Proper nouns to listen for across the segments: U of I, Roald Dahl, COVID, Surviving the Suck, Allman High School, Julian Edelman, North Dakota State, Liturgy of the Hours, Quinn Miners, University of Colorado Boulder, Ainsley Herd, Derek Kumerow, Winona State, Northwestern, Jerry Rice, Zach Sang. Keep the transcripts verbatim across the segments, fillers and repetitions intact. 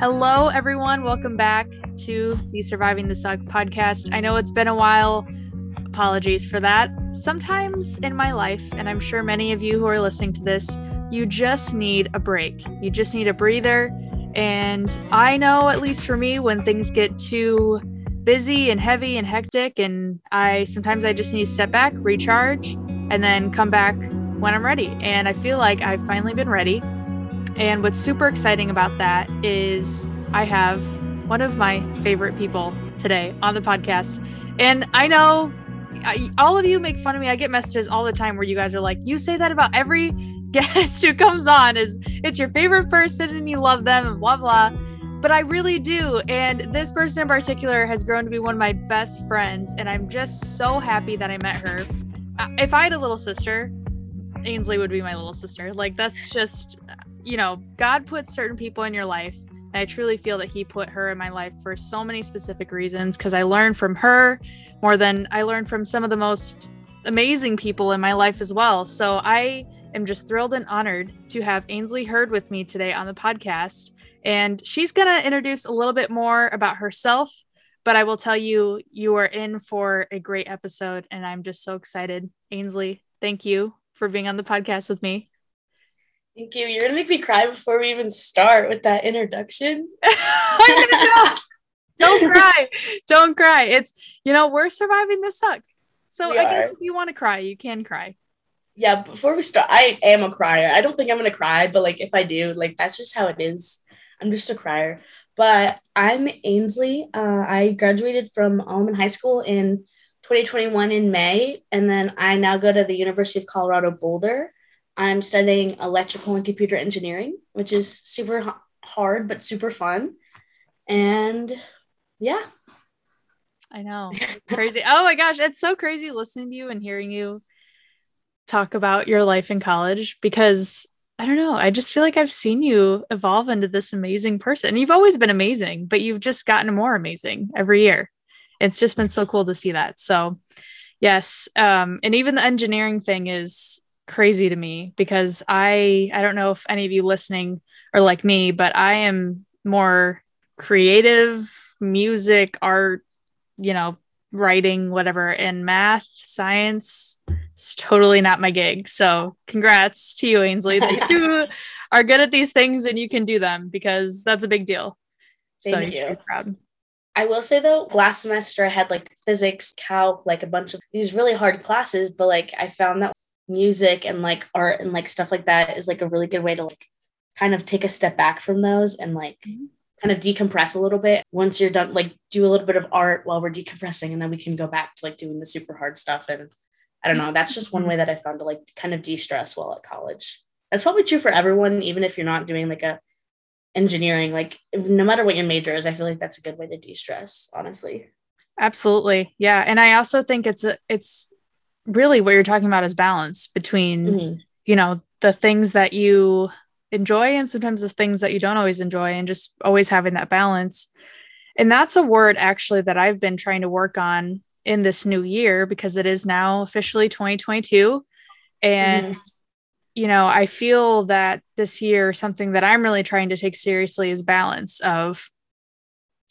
Hello, everyone. Welcome back to the Surviving the Suck podcast. I know it's been a while. Apologies for that. Sometimes in my life, and I'm sure many of you who are listening to this, you just need a break. You just need a breather. And I know, at least for me, when things get too busy and heavy and hectic, and I sometimes I just need to step back, recharge, and then come back when I'm ready. And I feel like I've finally been ready. And what's super exciting about that is I have one of my favorite people today on the podcast. And I know I, all of you make fun of me. I get messages all the time where you guys are like, you say that about every guest who comes on, is it's your favorite person and you love them and blah, blah. But I really do. And this person in particular has grown to be one of my best friends. And I'm just so happy that I met her. If I had a little sister, Ainsley would be my little sister. Like, that's just, you know, God puts certain people in your life. And I truly feel that he put her in my life for so many specific reasons, because I learned from her more than I learned from some of the most amazing people in my life as well. So I am just thrilled and honored to have Ainsley Herd with me today on the podcast. And she's going to introduce a little bit more about herself, but I will tell you, you are in for a great episode. And I'm just so excited. Ainsley, thank you for being on the podcast with me. Thank you. You're going to make me cry before we even start with that introduction. I'm going to Don't cry. Don't cry. It's, you know, we're surviving the suck. So we I are. guess if you want to cry, you can cry. Yeah. Before we start, I am a crier. I don't think I'm going to cry, but like, if I do, like, that's just how it is. I'm just a crier, but I'm Ainsley. Uh, I graduated from Allman High School in twenty twenty-one in May, and then I now go to the University of Colorado Boulder. I'm studying electrical and computer engineering, which is super h- hard, but super fun. And yeah. I know. Crazy. Oh my gosh. It's so crazy listening to you and hearing you talk about your life in college, because I don't know, I just feel like I've seen you evolve into this amazing person. You've always been amazing, but you've just gotten more amazing every year. It's just been so cool to see that. So yes. Um, and even the engineering thing is crazy to me, because I I don't know if any of you listening are like me, but I am more creative, music, art, you know, writing, whatever, and math, science, it's totally not my gig. So congrats to you, Ainsley, that you are good at these things and you can do them, because that's a big deal. Thank so you. Proud. I will say though, last semester I had like physics, calc, like a bunch of these really hard classes, but like I found that music and like art and like stuff like that is like a really good way to like kind of take a step back from those and like mm-hmm. kind of decompress a little bit. Once you're done, like do a little bit of art while we're decompressing, and then we can go back to like doing the super hard stuff. And I don't know, that's just one way that I found to like kind of de-stress while at college. That's probably true for everyone, even if you're not doing like a engineering, like no matter what your major is, I feel like that's a good way to de-stress, honestly. Absolutely. Yeah. And I also think it's a, it's really what you're talking about is balance between, mm-hmm. you know, the things that you enjoy and sometimes the things that you don't always enjoy, and just always having that balance. And that's a word actually that I've been trying to work on in this new year, because it is now officially twenty twenty-two. And, mm-hmm. you know, I feel that this year, something that I'm really trying to take seriously is balance of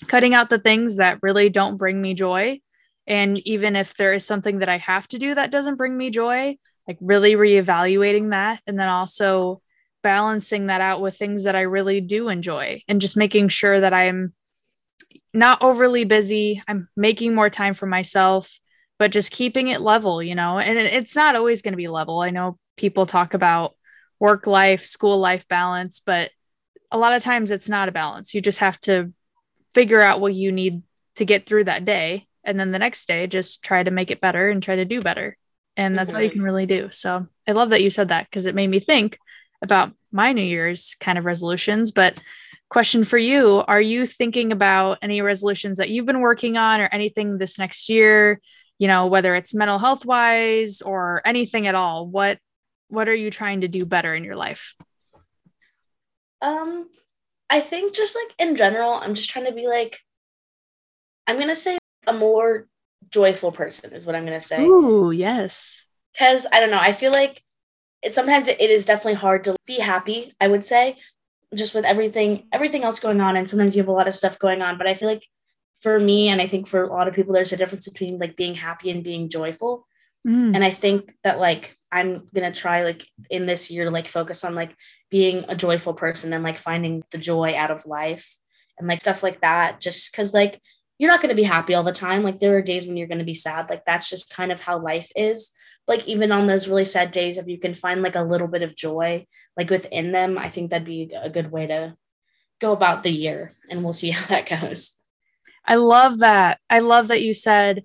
cutting out the things that really don't bring me joy. And even if there is something that I have to do that doesn't bring me joy, like really reevaluating that. And then also balancing that out with things that I really do enjoy, and just making sure that I'm not overly busy. I'm making more time for myself, but just keeping it level, you know, and it's not always going to be level. I know people talk about work life, school life balance, but a lot of times it's not a balance. You just have to figure out what you need to get through that day. And then the next day, just try to make it better and try to do better. And that's mm-hmm. all you can really do. So I love that you said that, because it made me think about my New Year's kind of resolutions. But question for you, are you thinking about any resolutions that you've been working on, or anything this next year, you know, whether it's mental health wise or anything at all? What, what are you trying to do better in your life? Um, I think just like in general, I'm just trying to be like, I'm going to say, a more joyful person is what I'm going to say. Ooh, yes. Because I don't know, I feel like it, sometimes it, it is definitely hard to be happy, I would say, just with everything, everything else going on. And sometimes you have a lot of stuff going on, but I feel like for me, and I think for a lot of people, there's a difference between like being happy and being joyful. Mm. And I think that like, I'm going to try like in this year to like focus on like being a joyful person and like finding the joy out of life and like stuff like that, just because like you're not going to be happy all the time. Like there are days when you're going to be sad. Like that's just kind of how life is. Like even on those really sad days, if you can find like a little bit of joy like within them, I think that'd be a good way to go about the year, and we'll see how that goes. I love that. I love that you said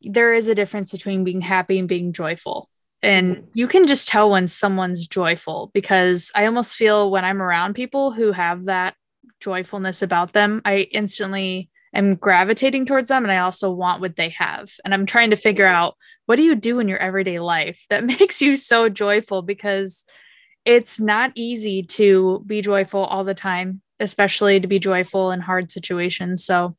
there is a difference between being happy and being joyful. And you can just tell when someone's joyful, because I almost feel when I'm around people who have that joyfulness about them, I instantly am gravitating towards them. And I also want what they have. And I'm trying to figure out, what do you do in your everyday life that makes you so joyful? Because it's not easy to be joyful all the time, especially to be joyful in hard situations. So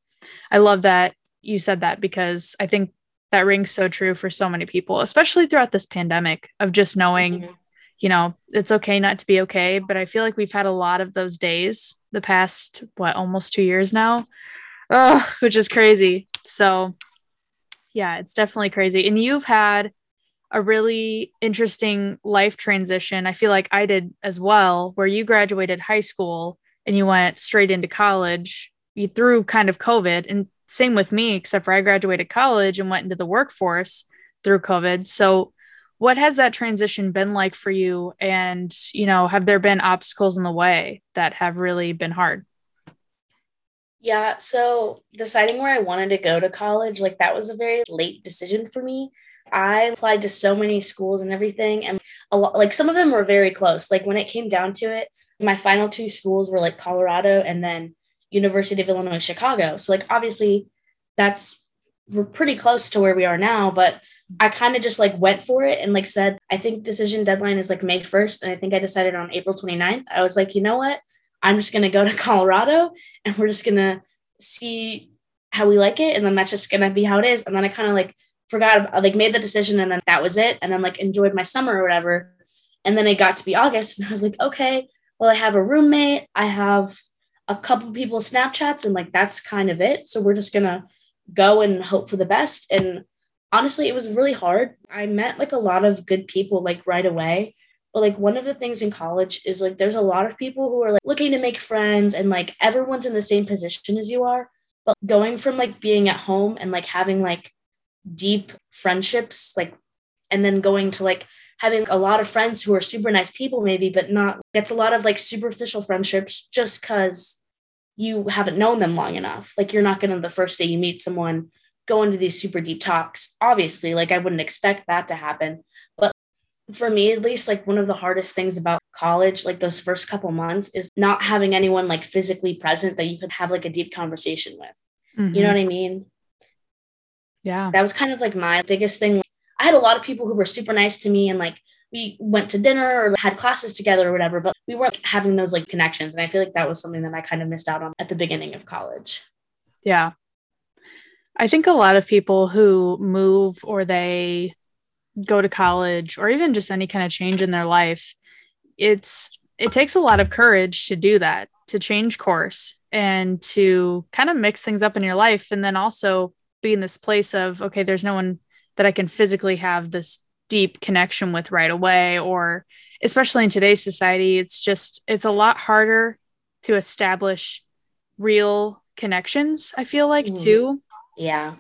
I love that you said that, because I think that rings so true for so many people, especially throughout this pandemic, of just knowing, mm-hmm. you know, it's okay not to be okay. But I feel like we've had a lot of those days the past, what, almost two years now, oh, which is crazy. So yeah, it's definitely crazy. And you've had a really interesting life transition. I feel like I did as well, where you graduated high school and you went straight into college, you through kind of COVID, and same with me, except for I graduated college and went into the workforce through COVID. So what has that transition been like for you? And, you know, have there been obstacles in the way that have really been hard? Yeah. So deciding where I wanted to go to college, like that was a very late decision for me. I applied to so many schools and everything. And a lot, like some of them were very close. Like when it came down to it, my final two schools were like Colorado and then University of Illinois, Chicago. So like, obviously that's, we're pretty close to where we are now, but I kind of just like went for it and like said, I think decision deadline is like May first. And I think I decided on April twenty-ninth. I was like, you know what? I'm just going to go to Colorado and we're just going to see how we like it. And then that's just going to be how it is. And then I kind of like forgot, like made the decision, and then that was it. And then like enjoyed my summer or whatever. And then it got to be August and I was like, okay, well, I have a roommate. I have a couple people's Snapchats, and like, that's kind of it. So we're just gonna go and hope for the best. And honestly, it was really hard. I met like a lot of good people like right away. But like one of the things in college is like, there's a lot of people who are like looking to make friends, and like everyone's in the same position as you are. But going from like being at home and like having like deep friendships, like, and then going to like having a lot of friends who are super nice people maybe, but not, gets a lot of like superficial friendships just because you haven't known them long enough. Like you're not going to, the first day you meet someone, go into these super deep talks. Obviously, like I wouldn't expect that to happen. But for me, at least, like one of the hardest things about college, like those first couple months, is not having anyone like physically present that you could have like a deep conversation with. Mm-hmm. You know what I mean? Yeah. That was kind of like my biggest thing. I had a lot of people who were super nice to me, and like we went to dinner or had classes together or whatever, but we weren't like having those like connections. And I feel like that was something that I kind of missed out on at the beginning of college. Yeah. I think a lot of people who move or they go to college or even just any kind of change in their life, it's, it takes a lot of courage to do that, to change course and to kind of mix things up in your life. And then also be in this place of, okay, there's no one that I can physically have this deep connection with right away. Or especially in today's society, it's just, it's a lot harder to establish real connections, I feel like, mm. too. Yeah.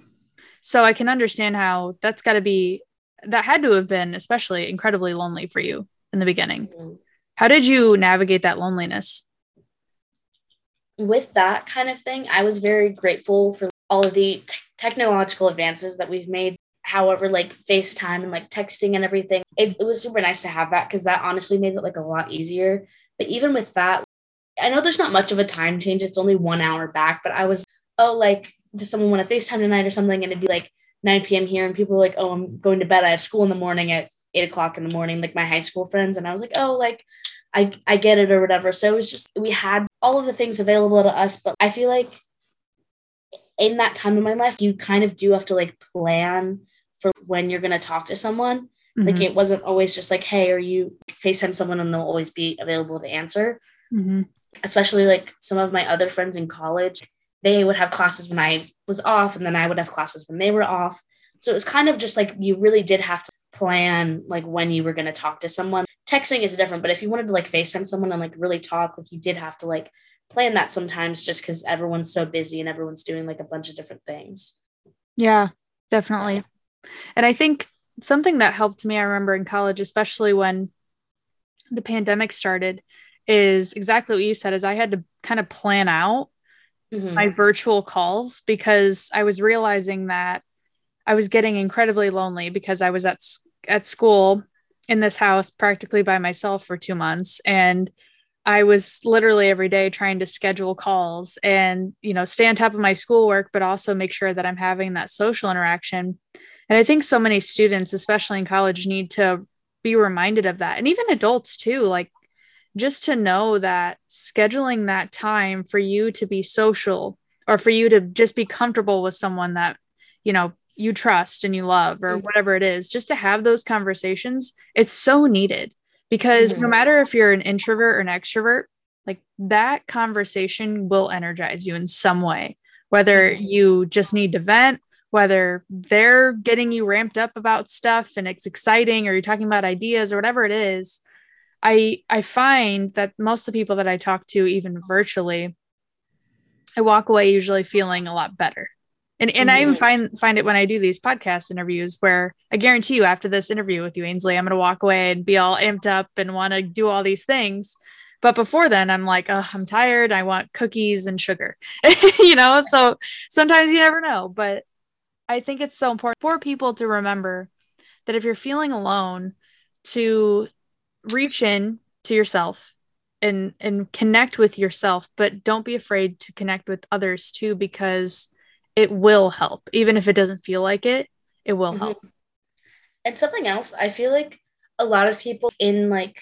So I can understand how that's got to be, that had to have been especially incredibly lonely for you in the beginning. Mm. How did you navigate that loneliness? With that kind of thing, I was very grateful for all of the te- technological advances that we've made. However, like FaceTime and like texting and everything, it, it was super nice to have that, because that honestly made it like a lot easier. But even with that, I know there's not much of a time change. It's only one hour back, but I was, oh, like, does someone want to FaceTime tonight or something? And it'd be like nine p.m. here. And people were like, oh, I'm going to bed. I have school in the morning at eight o'clock in the morning, like my high school friends. And I was like, oh, like, I, I get it or whatever. So it was just, we had all of the things available to us, but I feel like in that time of my life, you kind of do have to like plan for when you're going to talk to someone. Mm-hmm. Like it wasn't always just like, hey, are you FaceTime someone and they'll always be available to answer. Mm-hmm. Especially like some of my other friends in college, they would have classes when I was off, and then I would have classes when they were off. So it was kind of just like, you really did have to plan like when you were going to talk to someone. Texting is different, but if you wanted to like FaceTime someone and like really talk, like you did have to like plan that sometimes, just because everyone's so busy and everyone's doing like a bunch of different things. Yeah, definitely. And I think something that helped me, I remember in college, especially when the pandemic started, is exactly what you said, is I had to kind of plan out mm-hmm. my virtual calls, because I was realizing that I was getting incredibly lonely because I was at at school in this house practically by myself for two months. And I was literally every day trying to schedule calls and, you know, stay on top of my schoolwork, but also make sure that I'm having that social interaction. And I think so many students, especially in college, need to be reminded of that. And even adults too, like just to know that scheduling that time for you to be social, or for you to just be comfortable with someone that, you know, you trust and you love, or mm-hmm. whatever it is, just to have those conversations. It's so needed, because mm-hmm. no matter if you're an introvert or an extrovert, like that conversation will energize you in some way, whether you just need to vent, whether they're getting you ramped up about stuff and it's exciting, or you're talking about ideas or whatever it is. I, I find that most of the people that I talk to, even virtually, I walk away usually feeling a lot better. And and mm-hmm. I even find, find it when I do these podcast interviews, where I guarantee you after this interview with you, Ainsley, I'm going to walk away and be all amped up and want to do all these things. But before then, I'm like, oh, I'm tired. I want cookies and sugar, you know? So sometimes you never know, but I think it's so important for people to remember that if you're feeling alone, to reach in to yourself and, and connect with yourself, but don't be afraid to connect with others too, because it will help. Even if it doesn't feel like it, it will mm-hmm. help. And something else, I feel like a lot of people in like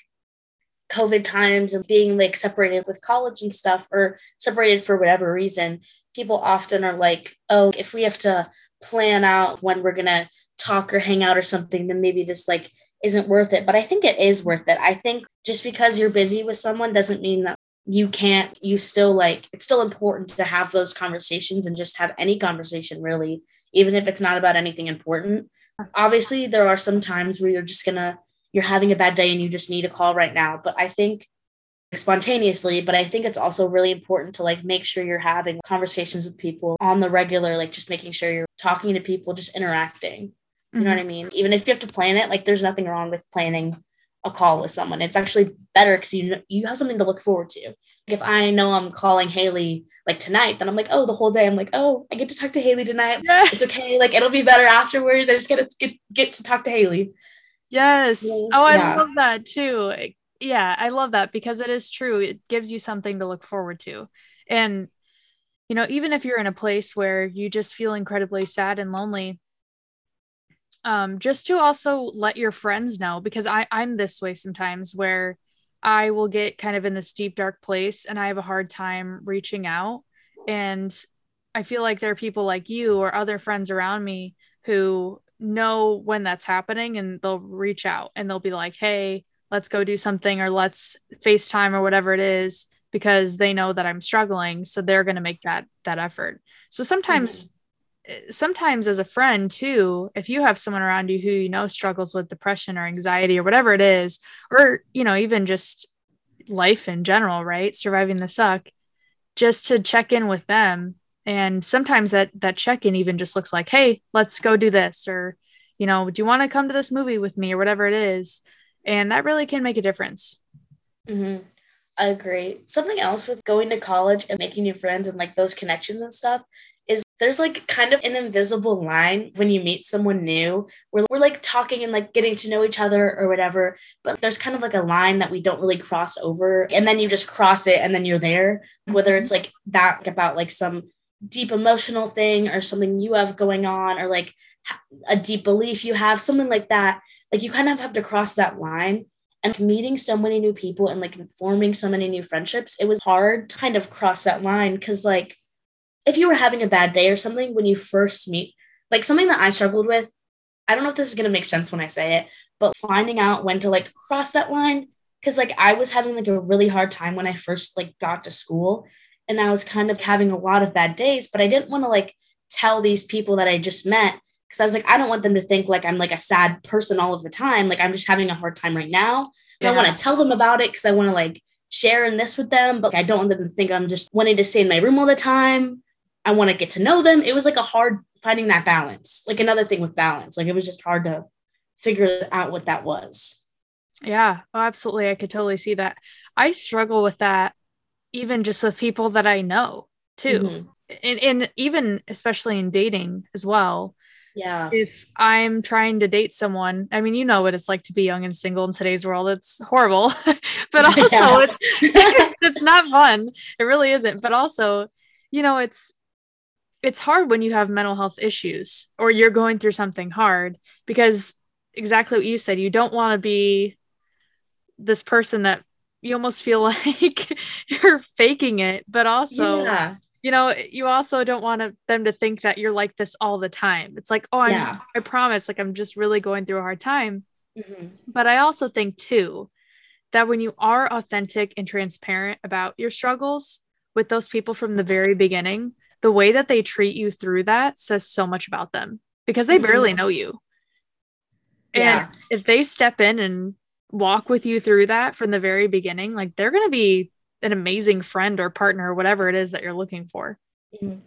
COVID times and being like separated with college and stuff, or separated for whatever reason, people often are like, oh, if we have to plan out when we're going to talk or hang out or something, then maybe this like isn't worth it. But I think it is worth it. I think just because you're busy with someone doesn't mean that you can't, you still like, it's still important to have those conversations, and just have any conversation really, even if it's not about anything important. Obviously there are some times where you're just gonna, you're having a bad day and you just need a call right now. But I think spontaneously, but I think it's also really important to like make sure you're having conversations with people on the regular, like just making sure you're talking to people, just interacting. You know what I mean? Even if you have to plan it, like there's nothing wrong with planning a call with someone. It's actually better because you you have something to look forward to. Like if I know I'm calling Haley like tonight, then I'm like, oh, the whole day I'm like, oh, I get to talk to Haley tonight. Yeah. It's okay. Like it'll be better afterwards. I just gotta get get to talk to Haley. Yes. So, oh, I yeah. love that too. Yeah, I love that, because it is true. It gives you something to look forward to. And you know, even if you're in a place where you just feel incredibly sad and lonely, Um, just to also let your friends know, because I, I'm this way sometimes, where I will get kind of in this deep, dark place and I have a hard time reaching out. And I feel like there are people like you or other friends around me who know when that's happening, and they'll reach out and they'll be like, hey, let's go do something, or let's FaceTime or whatever it is, because they know that I'm struggling. So they're going to make that, that effort. So sometimes mm-hmm. sometimes as a friend too, if you have someone around you who, you know, struggles with depression or anxiety or whatever it is, or, you know, even just life in general, right? Surviving the suck, just to check in with them. And sometimes that, that check-in even just looks like, hey, let's go do this. Or, you know, do you want to come to this movie with me, or whatever it is? And that really can make a difference. Mm-hmm. I agree. Something else with going to college and making new friends and like those connections and stuff, there's like kind of an invisible line when you meet someone new. We're, we're like talking and like getting to know each other or whatever, but there's kind of like a line that we don't really cross over. And then you just cross it and then you're there, whether it's like that about like some deep emotional thing or something you have going on, or like a deep belief you have, something like that. Like you kind of have to cross that line. And meeting so many new people and like forming so many new friendships, it was hard to kind of cross that line, because like, if you were having a bad day or something when you first meet, like something that I struggled with, I don't know if this is going to make sense when I say it, but finding out when to like cross that line because like I was having like a really hard time when I first like got to school, and I was kind of having a lot of bad days, but I didn't want to like tell these people that I just met, because I was like, I don't want them to think like I'm like a sad person all of the time. Like I'm just having a hard time right now. Yeah. I want to tell them about it because I want to like share in this with them, but like, I don't want them to think I'm just wanting to stay in my room all the time. I want to get to know them. It was like a hard finding that balance, like another thing with balance. Like it was just hard to figure out what that was. Yeah, oh, absolutely. I could totally see that. I struggle with that even just with people that I know too. Mm-hmm. And, and even especially in dating as well. Yeah. If I'm trying to date someone, I mean, you know what it's like to be young and single in today's world. It's horrible, but also yeah. it's, it's not fun. It really isn't. But also, you know, it's, it's hard when you have mental health issues or you're going through something hard, because exactly what you said, you don't want to be this person that you almost feel like you're faking it, but also yeah. you know, you also don't want to, them to think that you're like this all the time. It's like, oh, I'm, yeah. I promise, like, I'm just really going through a hard time. Mm-hmm. But I also think too, that when you are authentic and transparent about your struggles with those people from the very beginning, the way that they treat you through that says so much about them, because they mm-hmm. barely know you. Yeah. And if they step in and walk with you through that from the very beginning, like they're going to be an amazing friend or partner or whatever it is that you're looking for. Mm-hmm.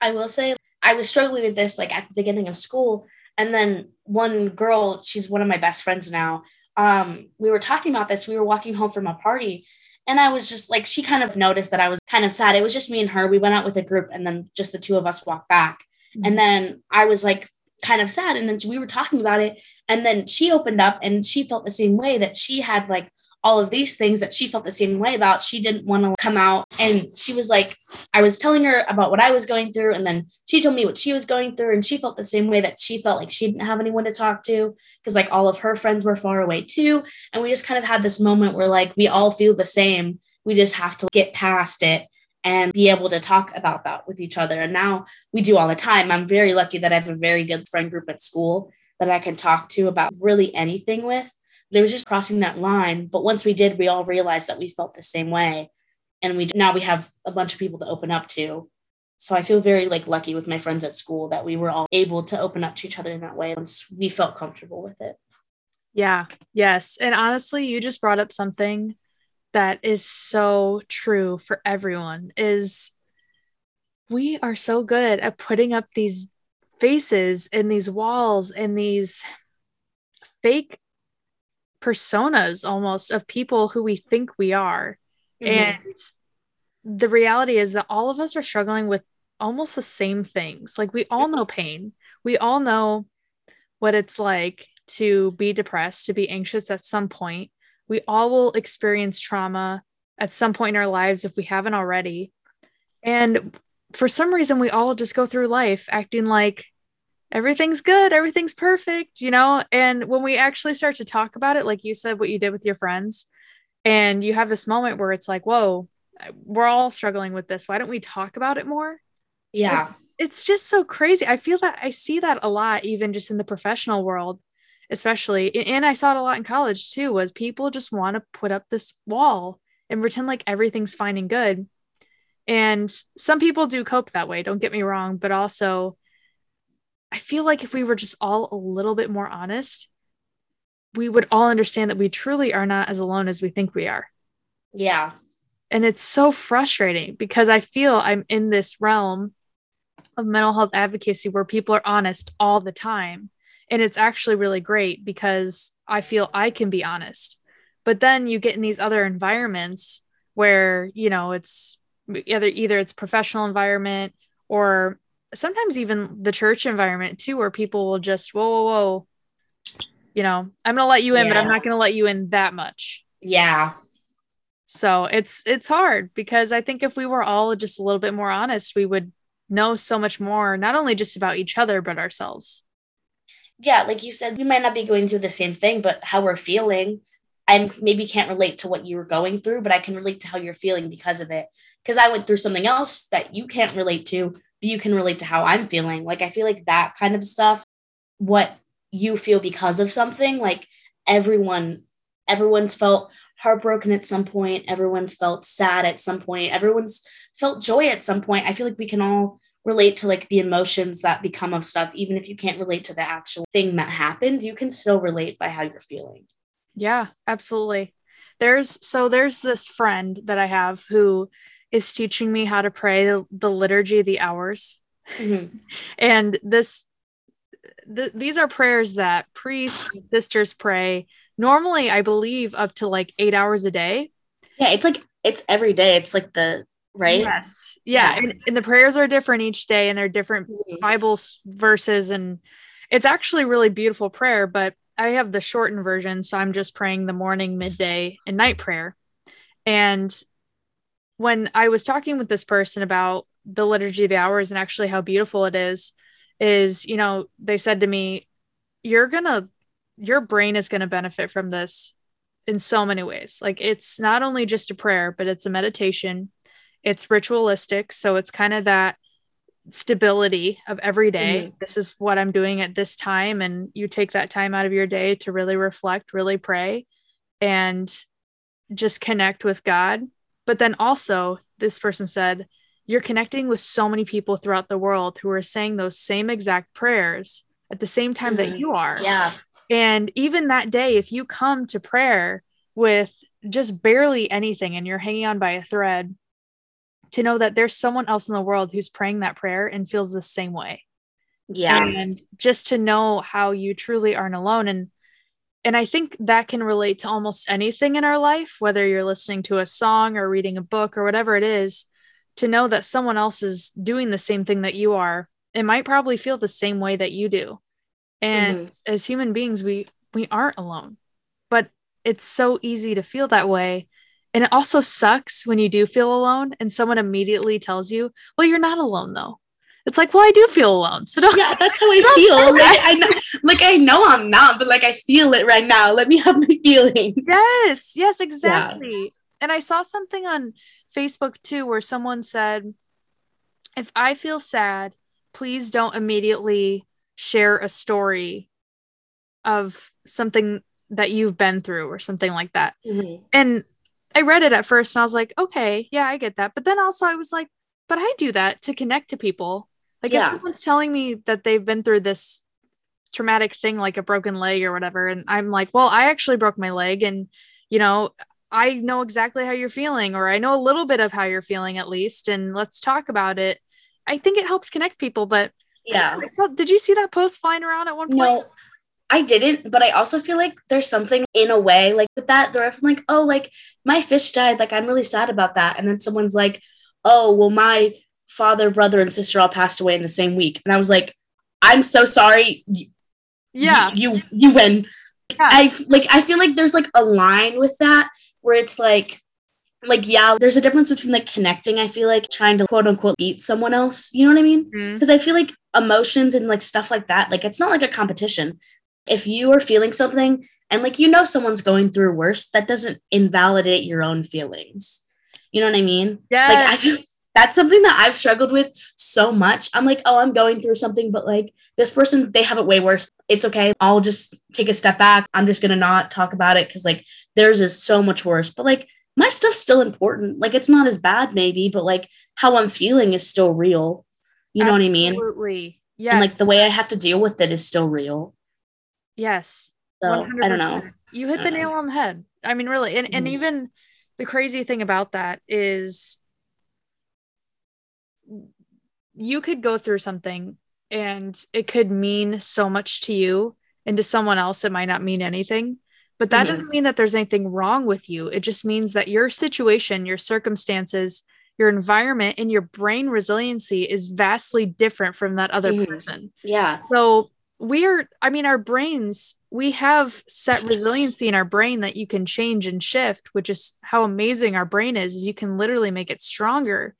I will say I was struggling with this like at the beginning of school. And then one girl, she's one of my best friends now. Um, we were talking about this. We were walking home from a party, and I was just like, she kind of noticed that I was kind of sad. It was just me and her. We went out with a group, and then just the two of us walked back. Mm-hmm. And then I was like kind of sad. And then we were talking about it. And then she opened up, and she felt the same way, that she had like all of these things that she felt the same way about. She didn't want to come out. And she was like, I was telling her about what I was going through, and then she told me what she was going through. And she felt the same way, that she felt like she didn't have anyone to talk to, because like all of her friends were far away too. And we just kind of had this moment where like, we all feel the same. We just have to get past it and be able to talk about that with each other. And now we do all the time. I'm very lucky that I have a very good friend group at school that I can talk to about really anything with. It was just crossing that line. But once we did, we all realized that we felt the same way. And we now we have a bunch of people to open up to. So I feel very like lucky with my friends at school that we were all able to open up to each other in that way once we felt comfortable with it. Yeah. Yes. And honestly, you just brought up something that is so true for everyone, is we are so good at putting up these faces and these walls and these fake personas almost of people who we think we are. Mm-hmm. And the reality is that all of us are struggling with almost the same things. Like we all know pain. We all know what it's like to be depressed, to be anxious at some point. We all will experience trauma at some point in our lives if we haven't already. And for some reason, we all just go through life acting like everything's good, everything's perfect, you know? And when we actually start to talk about it, like you said, what you did with your friends, and you have this moment where it's like, whoa, we're all struggling with this. Why don't we talk about it more? Yeah. Like, it's just so crazy. I feel that I see that a lot, even just in the professional world, especially. And I saw it a lot in college too, was people just want to put up this wall and pretend like everything's fine and good. And some people do cope that way, don't get me wrong, but also I feel like if we were just all a little bit more honest, we would all understand that we truly are not as alone as we think we are. Yeah. And it's so frustrating, because I feel I'm in this realm of mental health advocacy where people are honest all the time. And it's actually really great, because I feel I can be honest. But then you get in these other environments where, you know, it's either, either it's professional environment, or sometimes even the church environment too, where people will just, whoa, whoa, whoa, you know, I'm going to let you in, yeah. but I'm not going to let you in that much. Yeah. So it's, it's hard, because I think if we were all just a little bit more honest, we would know so much more, not only just about each other, but ourselves. Yeah. Like you said, we might not be going through the same thing, but how we're feeling, I maybe can't relate to what you were going through, but I can relate to how you're feeling because of it. Cause I went through something else that you can't relate to, you can relate to how I'm feeling. Like, I feel like that kind of stuff, what you feel because of something, like everyone, everyone's felt heartbroken at some point. Everyone's felt sad at some point. Everyone's felt joy at some point. I feel like we can all relate to like the emotions that become of stuff. Even if you can't relate to the actual thing that happened, you can still relate by how you're feeling. Yeah, absolutely. There's, so there's this friend that I have who is teaching me how to pray the, the liturgy of the hours. Mm-hmm. And this, th- these are prayers that priests and sisters pray normally, I believe, up to like eight hours a day. Yeah. It's like, it's every day. It's like the, right? Yes. Yeah. And, and the prayers are different each day and they're different Bible verses. And it's actually really beautiful prayer, but I have the shortened version. So I'm just praying the morning, midday, and night prayer. And when I was talking with this person about the liturgy of the hours and actually how beautiful it is, is, you know, they said to me, you're going to, your brain is going to benefit from this in so many ways. Like, it's not only just a prayer, but it's a meditation. It's ritualistic. So it's kind of that stability of every day. Mm-hmm. This is what I'm doing at this time. And you take that time out of your day to really reflect, really pray, and just connect with God. But then also, this person said, you're connecting with so many people throughout the world who are saying those same exact prayers at the same time mm-hmm. that you are. Yeah. And even that day, if you come to prayer with just barely anything and you're hanging on by a thread, to know that there's someone else in the world who's praying that prayer and feels the same way. Yeah. And just to know how you truly aren't alone. And, and I think that can relate to almost anything in our life, whether you're listening to a song or reading a book or whatever it is, to know that someone else is doing the same thing that you are. It might probably feel the same way that you do. And mm-hmm. as human beings, we, we aren't alone, but it's so easy to feel that way. And it also sucks when you do feel alone and someone immediately tells you, well, you're not alone though. It's like, well, I do feel alone. So don't. Yeah, that's how I feel. Like I, know, like, I know I'm not, but like, I feel it right now. Let me have my feelings. Yes. Yes, exactly. Yeah. And I saw something on Facebook too, where someone said, if I feel sad, please don't immediately share a story of something that you've been through or something like that. Mm-hmm. And I read it at first and I was like, okay, yeah, I get that. But then also I was like, but I do that to connect to people. Like yeah. if someone's telling me that they've been through this traumatic thing, like a broken leg or whatever, and I'm like, well, I actually broke my leg and, you know, I know exactly how you're feeling, or I know a little bit of how you're feeling at least. And let's talk about it. I think it helps connect people, but yeah. Saw, did you see that post flying around at one point? No, I didn't. But I also feel like there's something in a way like with that, they're often like, oh, like my fish died. Like, I'm really sad about that. And then someone's like, oh, well, my father, brother, and sister all passed away in the same week. And I was like, I'm so sorry. Yeah. You, you, you win. Yeah. I like, I feel like there's like a line with that, where it's like, like, yeah, there's a difference between like connecting, I feel like, trying to quote unquote beat someone else. You know what I mean? Because mm-hmm. I feel like emotions and like stuff like that, like, it's not like a competition. If you are feeling something and like, you know, someone's going through worse, that doesn't invalidate your own feelings. You know what I mean? Yeah. Like, I feel that's something that I've struggled with so much. I'm like, oh, I'm going through something, but like this person, they have it way worse. It's okay. I'll just take a step back. I'm just going to not talk about it because like theirs is so much worse. But like my stuff's still important. Like it's not as bad maybe, but like how I'm feeling is still real. You know Absolutely. What I mean? Absolutely. Yeah. And like the way I have to deal with it is still real. Yes. So, I don't know. You hit the nail know. on the head. I mean, really. And mm-hmm. and even the crazy thing about that is you could go through something and it could mean so much to you, and to someone else it might not mean anything, but that mm-hmm. doesn't mean that there's anything wrong with you. It just means that your situation, your circumstances, your environment, and your brain resiliency is vastly different from that other mm-hmm. person. Yeah. So we're, I mean, our brains, we have set resiliency in our brain that you can change and shift, which is how amazing our brain is, is you can literally make it stronger,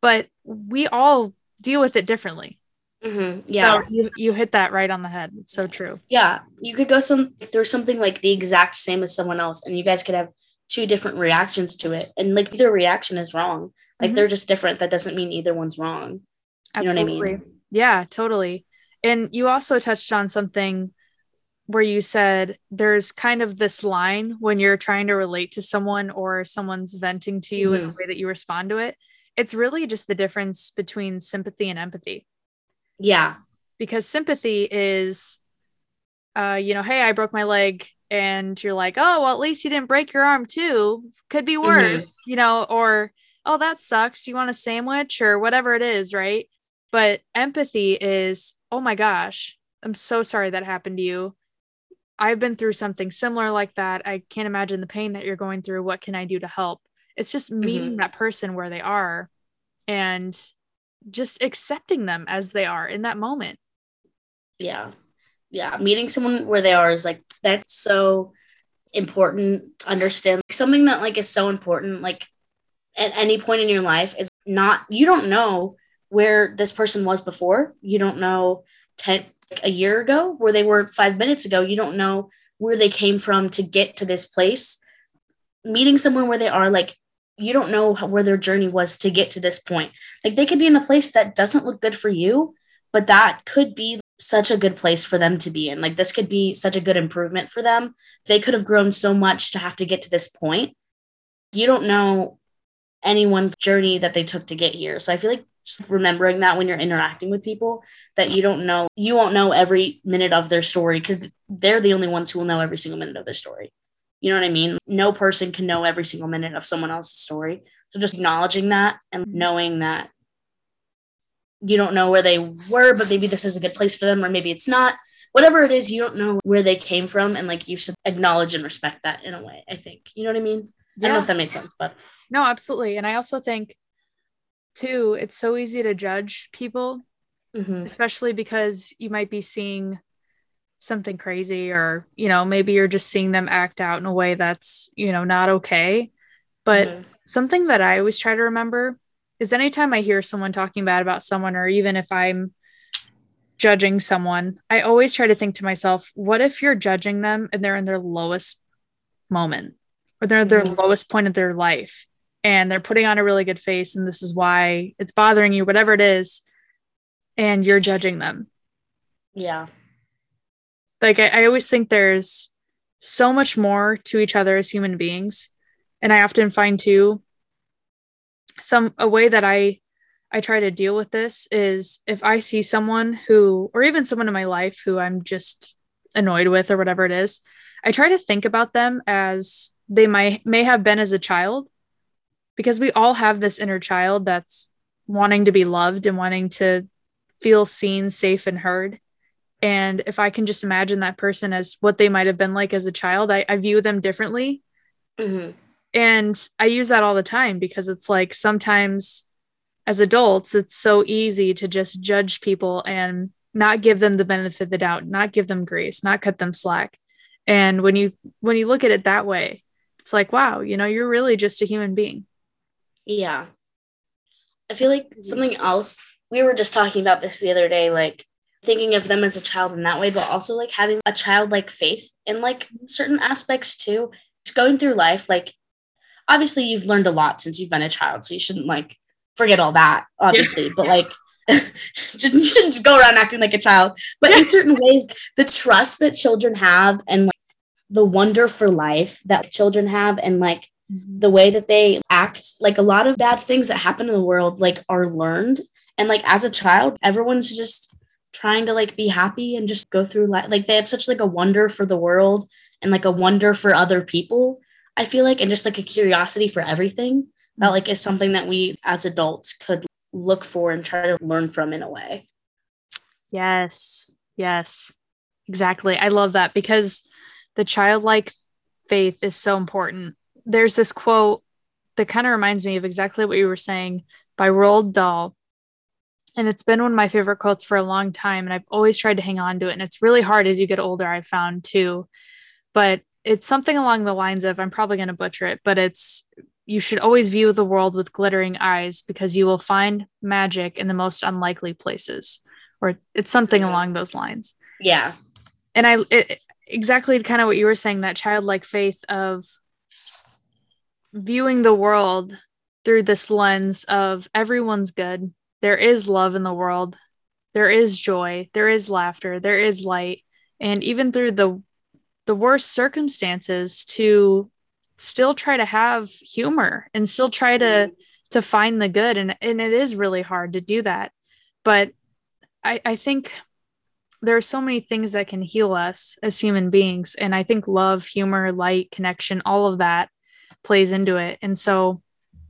but we all deal with it differently. Mm-hmm. Yeah. So you, you hit that right on the head. It's so true. Yeah. You could go some through something like the exact same as someone else, and you guys could have two different reactions to it. And like either reaction is wrong. Like mm-hmm. they're just different. That doesn't mean either one's wrong. You Absolutely. Know what I mean? Yeah, totally. And you also touched on something where you said there's kind of this line when you're trying to relate to someone or someone's venting to you mm-hmm. in the way that you respond to it. It's really just the difference between sympathy and empathy. Yeah. Because sympathy is, uh, you know, hey, I broke my leg, and you're like, oh, well, at least you didn't break your arm too. Could be worse, mm-hmm. you know, or, oh, that sucks. You want a sandwich or whatever it is. Right. But empathy is, oh my gosh, I'm so sorry that happened to you. I've been through something similar like that. I can't imagine the pain that you're going through. What can I do to help? It's just meeting mm-hmm. that person where they are and just accepting them as they are in that moment. Yeah. Yeah. Meeting someone where they are is like, that's so important to understand. Something that like is so important, like at any point in your life is not, you don't know where this person was before. You don't know ten, a year ago where they were five minutes ago. You don't know where they came from to get to this place. Meeting someone where they are, like, you don't know how, where their journey was to get to this point. Like, they could be in a place that doesn't look good for you, but that could be such a good place for them to be in. Like, this could be such a good improvement for them. They could have grown so much to have to get to this point. You don't know anyone's journey that they took to get here. So I feel like just remembering that when you're interacting with people, that you don't know, you won't know every minute of their story, because they're the only ones who will know every single minute of their story. You know what I mean? No person can know every single minute of someone else's story. So just acknowledging that and knowing that you don't know where they were, but maybe this is a good place for them, or maybe it's not. Whatever it is, you don't know where they came from. And like, you should acknowledge and respect that in a way, I think. You know what I mean? Yeah. I don't know if that made sense, but. No, absolutely. And I also think too, it's so easy to judge people, mm-hmm. especially because you might be seeing something crazy, or, you know, maybe you're just seeing them act out in a way that's, you know, not okay. But mm-hmm. something that I always try to remember is anytime I hear someone talking bad about someone, or even if I'm judging someone, I always try to think to myself, what if you're judging them and they're in their lowest moment, or they're at their mm-hmm. lowest point of their life, and they're putting on a really good face, and this is why it's bothering you, whatever it is, and you're judging them. Yeah. Like, I, I always think there's so much more to each other as human beings. And I often find too, some, a way that I, I try to deal with this is if I see someone who, or even someone in my life who I'm just annoyed with or whatever it is, I try to think about them as they might, may have been as a child, because we all have this inner child that's wanting to be loved and wanting to feel seen, safe, and heard. And if I can just imagine that person as what they might have been like as a child, I, I view them differently. Mm-hmm. And I use that all the time, because it's like sometimes as adults, it's so easy to just judge people and not give them the benefit of the doubt, not give them grace, not cut them slack. And when you when you look at it that way, it's like, wow, you know, you're really just a human being. Yeah. I feel like something else, we were just talking about this the other day, like, thinking of them as a child in that way, but also like having a childlike faith in like certain aspects too. Just going through life, like, obviously you've learned a lot since you've been a child, so you shouldn't like forget all that, obviously, yeah. but like you shouldn't just go around acting like a child. But in certain ways, the trust that children have, and like the wonder for life that children have, and like the way that they act, like a lot of bad things that happen in the world like are learned. And like as a child, everyone's just trying to like be happy and just go through life. Like they have such like a wonder for the world, and like a wonder for other people, I feel like, and just like a curiosity for everything that like is something that we as adults could look for and try to learn from in a way. Yes. Yes, exactly. I love that, because the childlike faith is so important. There's this quote that kind of reminds me of exactly what you were saying, by Roald Dahl. And it's been one of my favorite quotes for a long time, and I've always tried to hang on to it. And it's really hard as you get older, I've found too. But it's something along the lines of, I'm probably going to butcher it, but it's, you should always view the world with glittering eyes, because you will find magic in the most unlikely places. Or it's something mm-hmm. along those lines. Yeah. And I, it, exactly kind of what you were saying, that childlike faith of viewing the world through this lens of everyone's good. There is love in the world. There is joy. There is laughter. There is light. and even through the the worst circumstances, to still try to have humor and still try to to find the good. And, and it is really hard to do that. But I, I think there are so many things that can heal us as human beings. And I think love, humor, light, connection, all of that plays into it. And so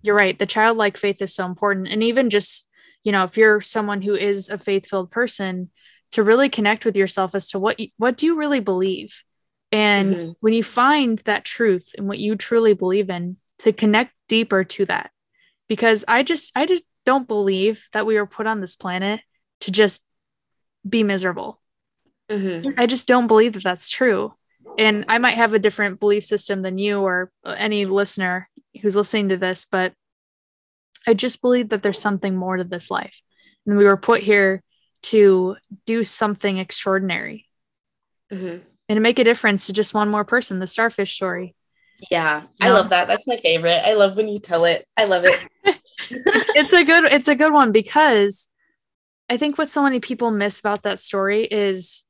you're right. The childlike faith is so important. And even just, you know, if you're someone who is a faith-filled person, to really connect with yourself as to what, you, what do you really believe? And mm-hmm. when you find that truth and what you truly believe in, to connect deeper to that, because I just, I just don't believe that we were put on this planet to just be miserable. Mm-hmm. I just don't believe that that's true. And I might have a different belief system than you or any listener who's listening to this, but I just believe that there's something more to this life. And we were put here to do something extraordinary. Mm-hmm. And to make a difference to just one more person, the starfish story. Yeah, I um, love that. That's my favorite. I love when you tell it. I love it. It's a good, it's a good one, because I think what so many people miss about that story is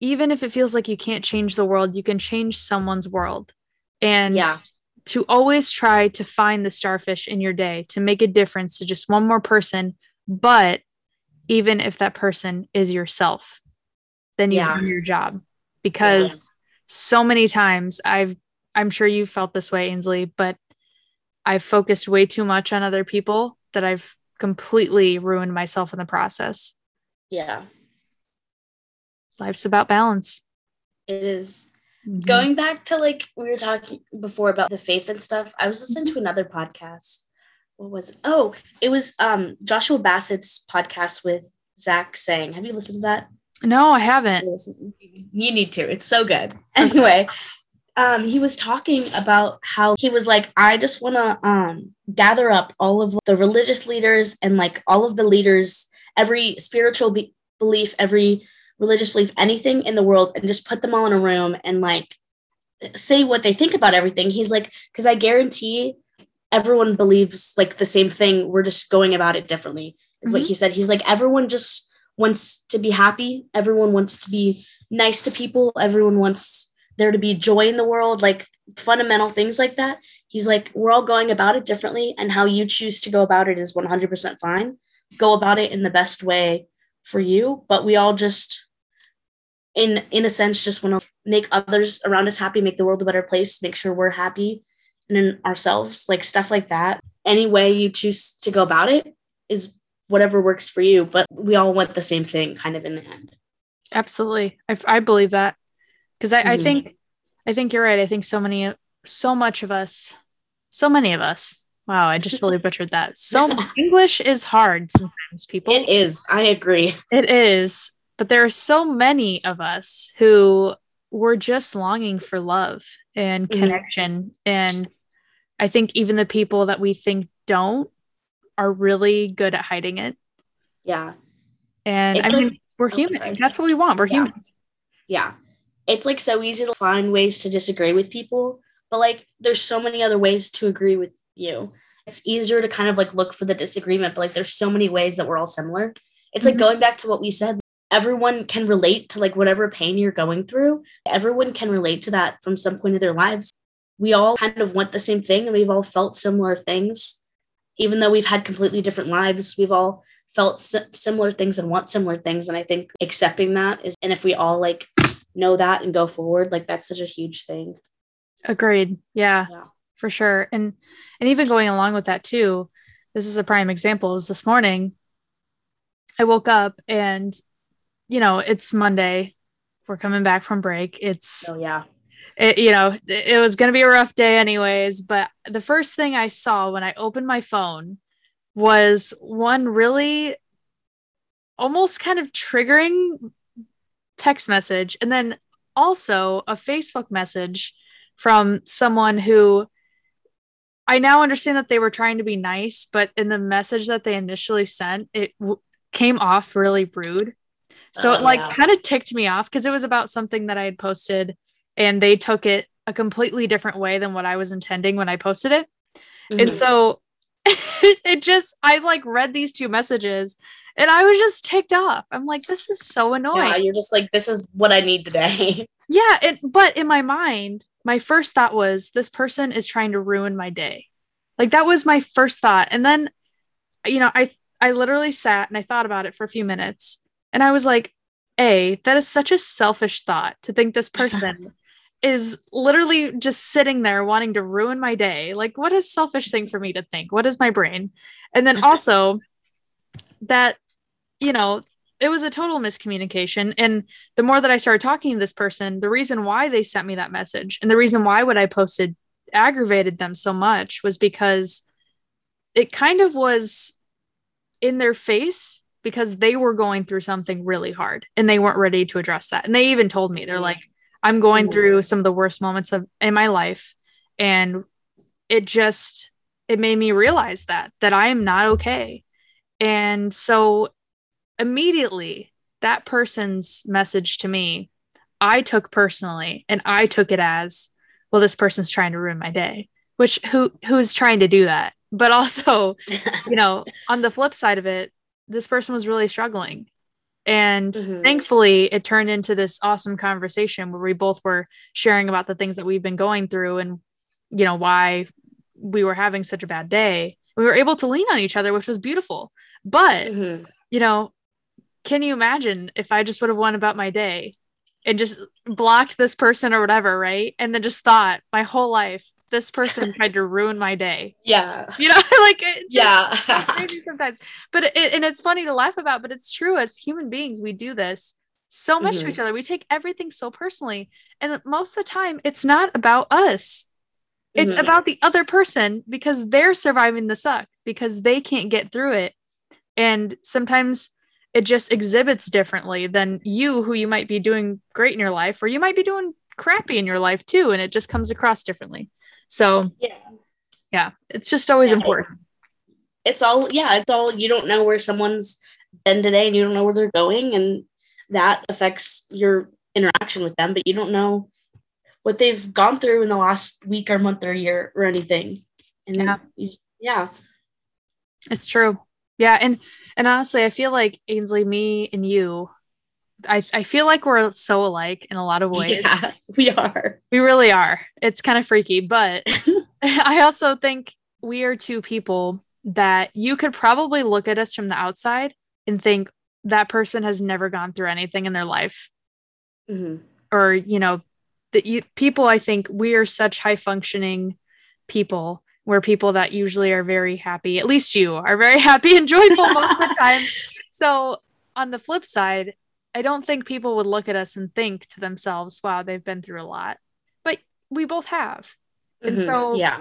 even if it feels like you can't change the world, you can change someone's world. And yeah. to always try to find the starfish in your day, to make a difference to just one more person. But even if that person is yourself, then you've yeah. done your job, because yeah. so many times I've, I'm sure you felt this way, Ainsley, but I've focused way too much on other people that I've completely ruined myself in the process. Yeah. Life's about balance. It is. Mm-hmm. Going back to, like, we were talking before about the faith and stuff. I was listening to another podcast. What was it? Oh, it was um, Joshua Bassett's podcast with Zach Sang. Have you listened to that? No, I haven't. You need to. It's so good. Anyway, um, he was talking about how he was like, I just want to um, gather up all of the religious leaders and like all of the leaders, every spiritual be- belief, every religious belief, anything in the world, and just put them all in a room and like say what they think about everything. He's like, because I guarantee everyone believes like the same thing. We're just going about it differently is mm-hmm. what he said. He's like, everyone just wants to be happy. Everyone wants to be nice to people. Everyone wants there to be joy in the world, like fundamental things like that. He's like, we're all going about it differently, and how you choose to go about it is one hundred percent fine. Go about it in the best way for you. But we all just, in, in a sense, just want to make others around us happy, make the world a better place, make sure we're happy and in ourselves, like stuff like that. Any way you choose to go about it is whatever works for you, but we all want the same thing kind of in the end. Absolutely. I, I believe that, because I, mm-hmm. I think, I think you're right. I think so many, so much of us, so many of us, wow, I just really butchered that. So English is hard sometimes, people. It is. I agree. It is. But there are so many of us who were just longing for love and connection. Mm-hmm. And I think even the people that we think don't are really good at hiding it. Yeah. And it's I like, mean, we're human. Oh, that's what we want. We're yeah. humans. Yeah. It's like so easy to find ways to disagree with people, but like there's so many other ways to agree with you. It's easier to kind of like look for the disagreement, but like there's so many ways that we're all similar. It's mm-hmm. like going back to what we said, everyone can relate to like whatever pain you're going through. Everyone can relate to that from some point of their lives. We all kind of want the same thing, and we've all felt similar things. Even though we've had completely different lives, we've all felt si- similar things and want similar things. And I think accepting that is, and if we all like know that and go forward, like that's such a huge thing. Agreed. Yeah, yeah, for sure. And, and even going along with that too, this is a prime example, is this morning I woke up and, you know, it's Monday. We're coming back from break. It's, oh yeah. It, you know, it was going to be a rough day anyways, but the first thing I saw when I opened my phone was one really almost kind of triggering text message. And then also a Facebook message from someone who I now understand that they were trying to be nice, but in the message that they initially sent, it w- came off really rude. So oh, it like yeah. kind of ticked me off, because it was about something that I had posted, and they took it a completely different way than what I was intending when I posted it. Mm-hmm. And so it just, I like read these two messages And I was just ticked off. I'm like, this is so annoying. Yeah, you're just like, this is what I need today. Yeah. It, but in my mind, my first thought was, this person is trying to ruin my day. Like, that was my first thought. And then, you know, I, I literally sat and I thought about it for a few minutes. And I was like, A, that is such a selfish thought, to think this person is literally just sitting there wanting to ruin my day. Like, what a selfish thing for me to think. What is my brain? And then also that, you know, it was a total miscommunication. And the more that I started talking to this person, the reason why they sent me that message and the reason why what I posted aggravated them so much was because it kind of was in their face, because they were going through something really hard and they weren't ready to address that. And they even told me, they're like, I'm going through some of the worst moments of in my life. And it just, it made me realize that, that I am not okay. And so immediately that person's message to me, I took personally, and I took it as, well, this person's trying to ruin my day, which who, who's trying to do that? But also, you know, on the flip side of it, this person was really struggling. And mm-hmm. thankfully it turned into this awesome conversation where we both were sharing about the things that we've been going through and, you know, why we were having such a bad day. We were able to lean on each other, which was beautiful, but mm-hmm. you know, can you imagine if I just would have went about my day and just blocked this person or whatever? Right. And then just thought my whole life, this person tried to ruin my day. Yeah. You know, like, it just, yeah, it's crazy sometimes, but it, and it's funny to laugh about, but it's true. As human beings, we do this so much mm-hmm. to each other. We take everything so personally. And most of the time it's not about us. It's mm-hmm. about the other person, because they're surviving the suck, because they can't get through it. And sometimes it just exhibits differently than you, who you might be doing great in your life, or you might be doing crappy in your life too. And it just comes across differently. So yeah, yeah, it's just always yeah, important. It, it's all, yeah, it's all, you don't know where someone's been today and you don't know where they're going. And that affects your interaction with them, but you don't know what they've gone through in the last week or month or year or anything. And yeah, you, yeah. It's true. Yeah. And, and honestly, I feel like Ainsley, me and you, I, I feel like we're so alike in a lot of ways. Yeah, we are. We really are. It's kind of freaky, but I also think we are two people that you could probably look at us from the outside and think that person has never gone through anything in their life. Mm-hmm. Or, you know, that you people, I think we are such high functioning people. We're people that usually are very happy. At least you are very happy and joyful most of the time. So on the flip side, I don't think people would look at us and think to themselves, wow, they've been through a lot, but we both have. And mm-hmm. so, yeah,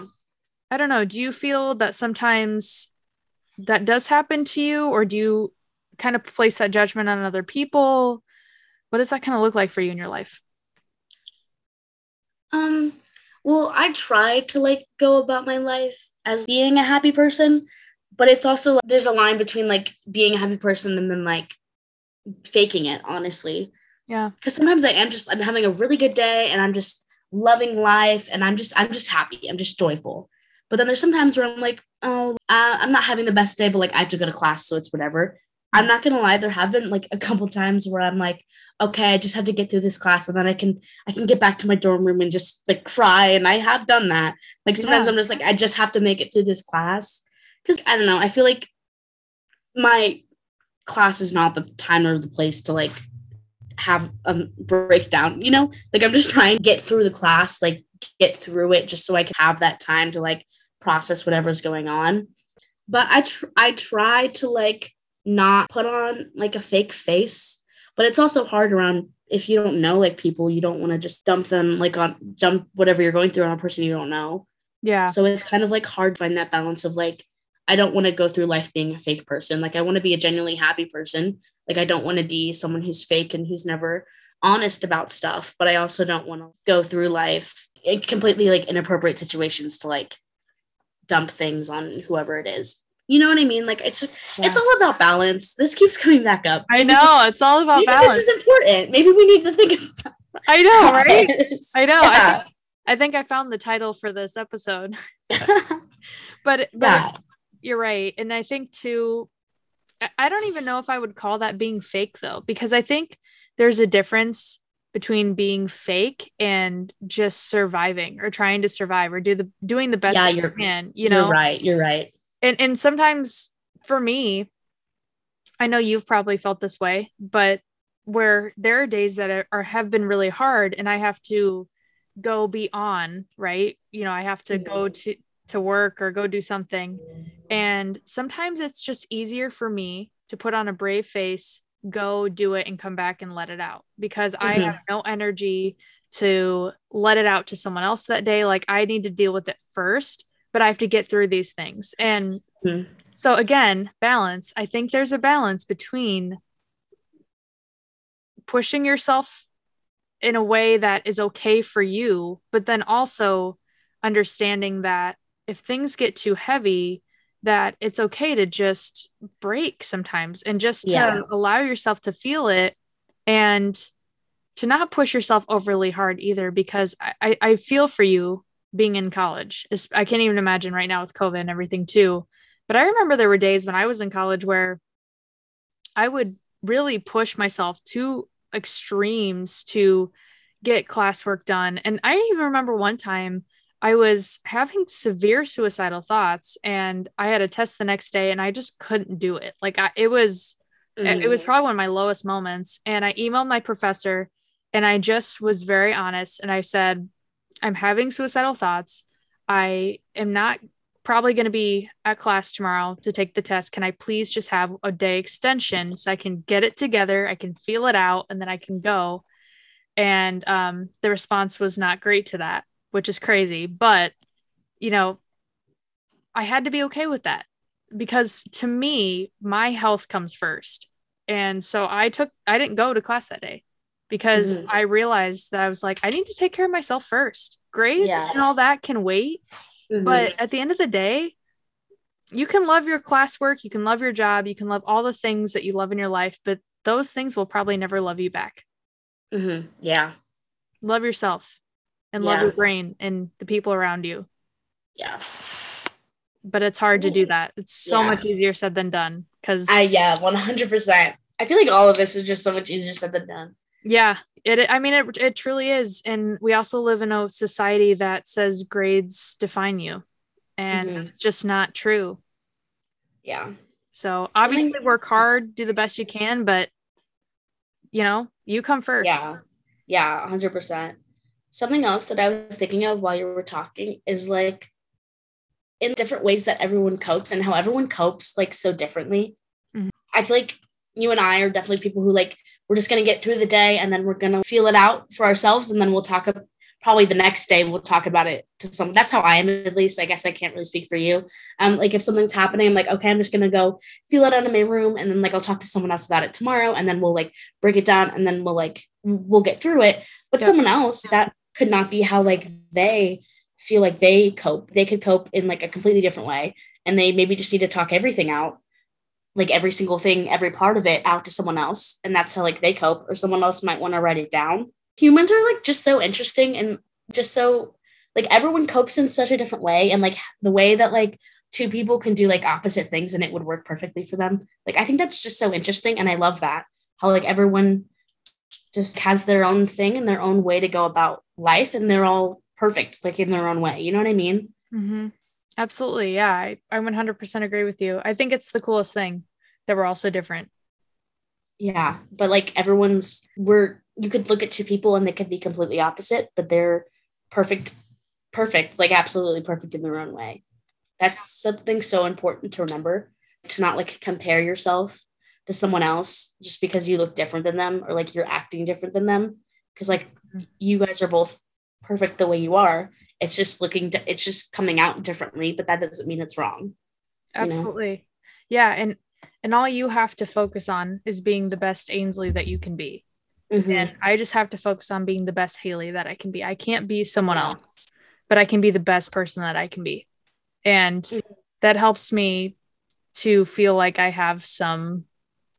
I don't know. Do you feel that sometimes that does happen to you, or do you kind of place that judgment on other people? What does that kind of look like for you in your life? Um, well, I try to like go about my life as being a happy person, but it's also like, there's a line between like being a happy person and then like faking it, honestly. Yeah, because sometimes I am just I'm having a really good day and I'm just loving life and I'm just I'm just happy, I'm just joyful. But then there's sometimes where I'm like, oh, uh, I'm not having the best day, but like I have to go to class, so it's whatever. I'm not gonna lie, there have been like a couple times where I'm like, okay, I just have to get through this class and then I can I can get back to my dorm room and just like cry. And I have done that. Like sometimes yeah. I'm just like, I just have to make it through this class, because I don't know, I feel like my class is not the time or the place to like have a um, breakdown, you know, like I'm just trying to get through the class, like get through it just so I can have that time to like process whatever's going on. But I, tr- I try to like not put on like a fake face, but it's also hard around if you don't know like people, you don't want to just dump them like on dump whatever you're going through on a person you don't know. Yeah. So it's kind of like hard to find that balance of like, I don't want to go through life being a fake person. Like I want to be a genuinely happy person. Like I don't want to be someone who's fake and who's never honest about stuff, but I also don't want to go through life in completely like inappropriate situations to like dump things on whoever it is. You know what I mean? Like it's yeah. it's all about balance. This keeps coming back up. I know. This, it's all about balance. This is important. Maybe we need to think about it. I know, right? I know. Yeah. I, think, I think I found the title for this episode. but but yeah. You're right. And I think too, I don't even know if I would call that being fake though, because I think there's a difference between being fake and just surviving or trying to survive or do the doing the best yeah, you can, you know? You're right. You're right. And and sometimes for me, I know you've probably felt this way, but where there are days that are, are have been really hard and I have to go beyond, right? You know, I have to yeah. go to, to work or go do something. And sometimes it's just easier for me to put on a brave face, go do it and come back and let it out because mm-hmm. I have no energy to let it out to someone else that day. Like I need to deal with it first, but I have to get through these things. And mm-hmm. so again, balance. I think there's a balance between pushing yourself in a way that is okay for you, but then also understanding that if things get too heavy, that it's okay to just break sometimes and just yeah. to allow yourself to feel it and to not push yourself overly hard either, because I, I feel for you being in college. I can't even imagine right now with COVID and everything too. But I remember there were days when I was in college where I would really push myself to extremes to get classwork done. And I even remember one time I was having severe suicidal thoughts and I had a test the next day and I just couldn't do it. Like I, it was, mm. it was probably one of my lowest moments. And I emailed my professor and I just was very honest. And I said, I'm having suicidal thoughts. I am not probably going to be at class tomorrow to take the test. Can I please just have a day extension so I can get it together? I can feel it out and then I can go. And um, the response was not great to that, which is crazy. But, you know, I had to be okay with that because to me, my health comes first. And so I took, I didn't go to class that day because mm-hmm. I realized that I was like, I need to take care of myself first. Grades yeah. and all that can wait. Mm-hmm. But at the end of the day, you can love your classwork, you can love your job, you can love all the things that you love in your life, but those things will probably never love you back. Mm-hmm. Yeah. Love yourself and yeah. love your brain and the people around you. Yeah. But it's hard to do that. It's so yeah. much easier said than done. Cause I, yeah, one hundred percent. I feel like all of this is just so much easier said than done. Yeah. It, I mean, it it truly is. And we also live in a society that says grades define you and mm-hmm. it's just not true. Yeah. So obviously Something- work hard, do the best you can, but you know, you come first. Yeah. Yeah. A hundred percent. Something else that I was thinking of while you were talking is like in different ways that everyone copes and how everyone copes like so differently. Mm-hmm. I feel like you and I are definitely people who like, we're just going to get through the day and then we're going to feel it out for ourselves. And then we'll talk about probably the next day. We'll talk about it to some. That's how I am, at least. I guess I can't really speak for you. Um, like if something's happening, I'm like, okay, I'm just going to go feel it out in my room. And then like, I'll talk to someone else about it tomorrow. And then we'll like break it down and then we'll like, we'll get through it. But yeah. someone else, that could not be how like they feel like they cope. They could cope in like a completely different way. And they maybe just need to talk everything out. Like every single thing, every part of it out to someone else. And that's how like they cope, or someone else might want to write it down. Humans are like just so interesting and just so like everyone copes in such a different way. And like the way that like two people can do like opposite things and it would work perfectly for them. Like, I think that's just so interesting. And I love that how like everyone just has their own thing and their own way to go about life. And they're all perfect, like in their own way. You know what I mean? Mm-hmm. Absolutely. Yeah. I, I one hundred percent agree with you. I think it's the coolest thing that we're all so different. Yeah. But like everyone's we're, you could look at two people and they could be completely opposite, but they're perfect, perfect, like absolutely perfect in their own way. That's something so important to remember, to not like compare yourself to someone else just because you look different than them or like you're acting different than them. Cause like you guys are both perfect the way you are. It's just looking, to, it's just coming out differently, but that doesn't mean it's wrong. Absolutely. Know? Yeah. And, and all you have to focus on is being the best Ainsley that you can be. Mm-hmm. And I just have to focus on being the best Haley that I can be. I can't be someone yeah. else, but I can be the best person that I can be. And mm-hmm. that helps me to feel like I have some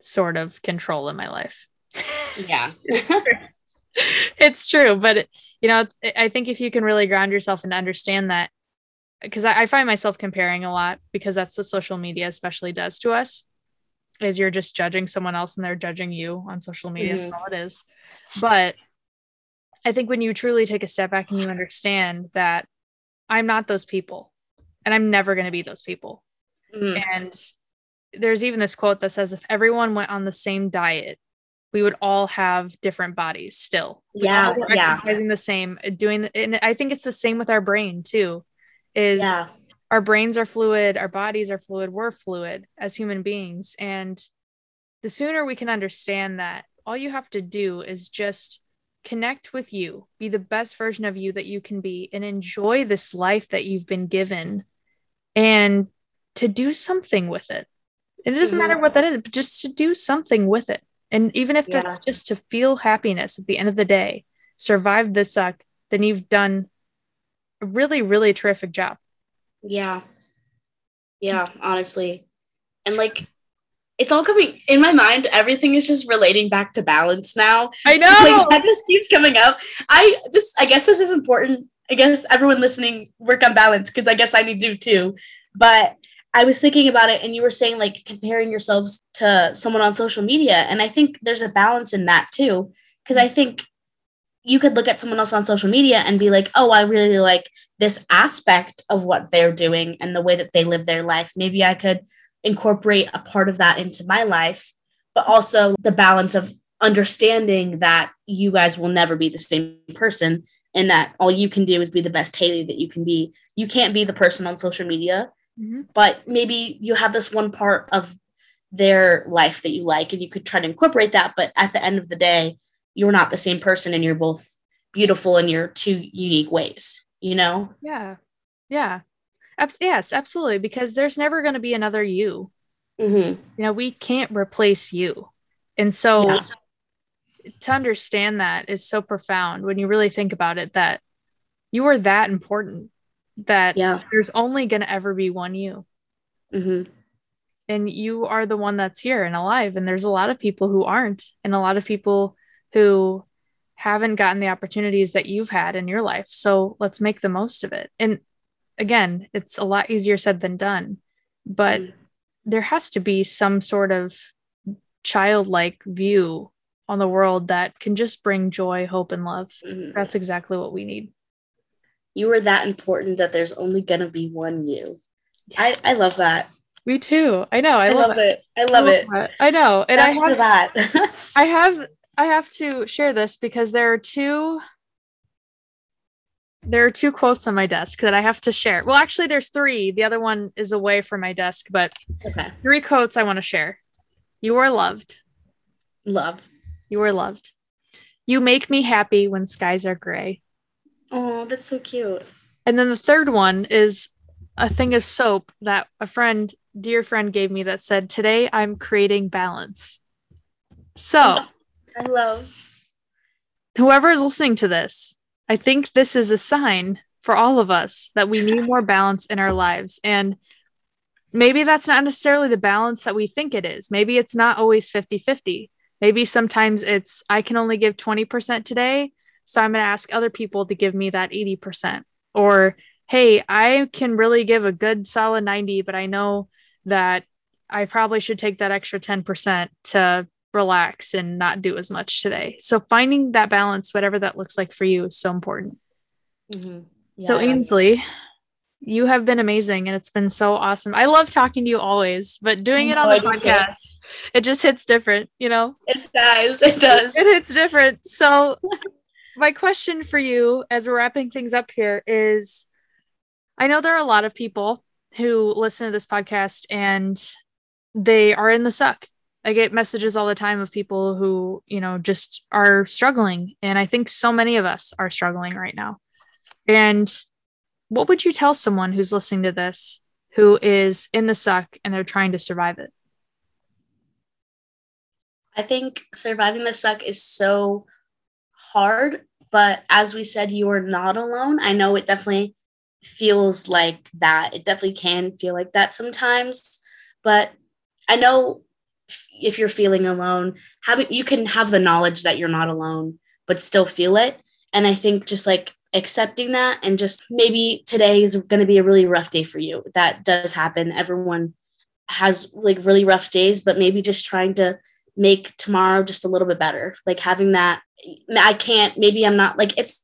sort of control in my life. Yeah. It's true. It's true. But it, you know, I think if you can really ground yourself and understand that, because I, I find myself comparing a lot because that's what social media especially does to us. is you're just judging someone else and they're judging you on social media. Mm-hmm. That's all it is. But I think when you truly take a step back and you understand that I'm not those people and I'm never going to be those people. Mm-hmm. And there's even this quote that says, if everyone went on the same diet, we would all have different bodies still. Yeah. We're exercising yeah. the same, doing, and I think it's the same with our brain too, is yeah. our brains are fluid. Our bodies are fluid. We're fluid as human beings. And the sooner we can understand that, all you have to do is just connect with you, be the best version of you that you can be, and enjoy this life that you've been given and to do something with it. And it doesn't matter what that is, but just to do something with it. And even if yeah. that's just to feel happiness at the end of the day, survive the suck, then you've done a really, really terrific job. Yeah. Yeah, honestly. And like, it's all coming in my mind. Everything is just relating back to balance now. I know. Like, that just keeps coming up. I this I guess this is important. I guess everyone listening, work on balance, because I guess I need to too. But I was thinking about it, and you were saying like comparing yourselves to someone on social media. And I think there's a balance in that too, because I think you could look at someone else on social media and be like, oh, I really like this aspect of what they're doing and the way that they live their life. Maybe I could incorporate a part of that into my life, but also the balance of understanding that you guys will never be the same person and that all you can do is be the best Haley that you can be. You can't be the person on social media. Mm-hmm. But maybe you have this one part of their life that you like, and you could try to incorporate that. But at the end of the day, you're not the same person, and you're both beautiful in your two unique ways, you know? Yeah. Yeah. Abs- yes, absolutely. Because there's never going to be another you, mm-hmm. you know, we can't replace you. And so yeah. to understand that is so profound when you really think about it, that you are that important. That yeah. there's only going to ever be one you. Mm-hmm. And you are the one that's here and alive. And there's a lot of people who aren't, and a lot of people who haven't gotten the opportunities that you've had in your life. So let's make the most of it. And again, it's a lot easier said than done, but mm-hmm. there has to be some sort of childlike view on the world that can just bring joy, hope, and love. Mm-hmm. That's exactly what we need. You are that important that there's only going to be one you. Yeah. I, I love that. Me too. I know. I, I love, love it. it. I love, I love it. That. I know. And That's I have, that. I have, I have to share this because there are two, there are two quotes on my desk that I have to share. Well, actually there's three. The other one is away from my desk, but okay. three quotes I want to share. You are loved. Love. You are loved. You make me happy when skies are gray. Oh, that's so cute. And then the third one is a thing of soap that a friend, dear friend, gave me that said, today I'm creating balance. So I love whoever is listening to this. I think this is a sign for all of us that we need more balance in our lives. And maybe that's not necessarily the balance that we think it is. Maybe it's not always fifty-fifty. Maybe sometimes it's, I can only give twenty percent today, so I'm going to ask other people to give me that eighty percent. Or, hey, I can really give a good solid ninety, but I know that I probably should take that extra ten percent to relax and not do as much today. So finding that balance, whatever that looks like for you, is so important. Mm-hmm. Yeah, so Ainsley, you have been amazing, and it's been so awesome. I love talking to you always, but doing it on oh, the podcast, it just hits different, you know? It does. It does. It hits different. So... my question for you as we're wrapping things up here is, I know there are a lot of people who listen to this podcast and they are in the suck. I get messages all the time of people who, you know, just are struggling. And I think so many of us are struggling right now. And what would you tell someone who's listening to this, who is in the suck and they're trying to survive it? I think surviving the suck is so hard, but as we said, you are not alone. I know it definitely feels like that. It definitely can feel like that sometimes, but I know if you're feeling alone, having, you can have the knowledge that you're not alone, but still feel it. And I think just like accepting that, and just maybe today is going to be a really rough day for you. That does happen. Everyone has like really rough days, but maybe just trying to make tomorrow just a little bit better. Like having that, I can't, maybe I'm not like, it's,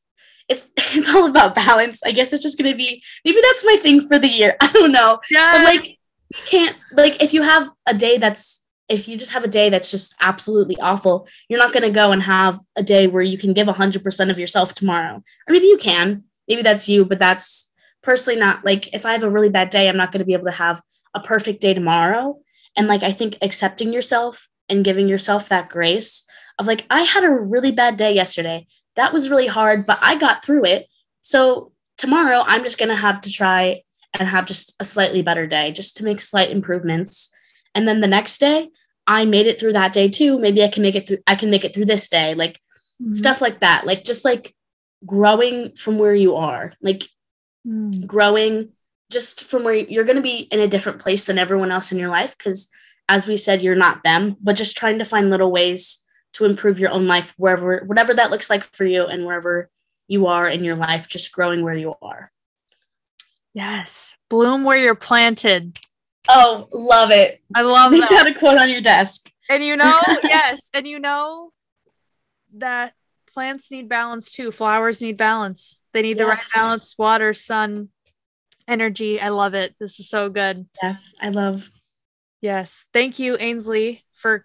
it's, it's all about balance. I guess it's just going to be, maybe that's my thing for the year. I don't know. Yes. But like, you can't, like, if you have a day that's, if you just have a day that's just absolutely awful, you're not going to go and have a day where you can give one hundred percent of yourself tomorrow. Or maybe you can, maybe that's you, but that's personally not like, if I have a really bad day, I'm not going to be able to have a perfect day tomorrow. And like, I think accepting yourself and giving yourself that grace of like, I had a really bad day yesterday. That was really hard, but I got through it. So tomorrow I'm just going to have to try and have just a slightly better day, just to make slight improvements. And then the next day I made it through that day too. Maybe I can make it through, I can make it through this day. Like mm-hmm. stuff like that. Like, just like growing from where you are, like mm. growing just from where you're going to be in a different place than everyone else in your life. Cause as we said, you're not them, but just trying to find little ways to improve your own life, wherever, whatever that looks like for you and wherever you are in your life, just growing where you are. Yes. Bloom where you're planted. Oh, love it. I love that. Make that a quote on your desk. And you know, yes. And you know that plants need balance too. Flowers need balance. They need yes. the right balance, water, sun, energy. I love it. This is so good. Yes. I love. Yes. Thank you, Ainsley, for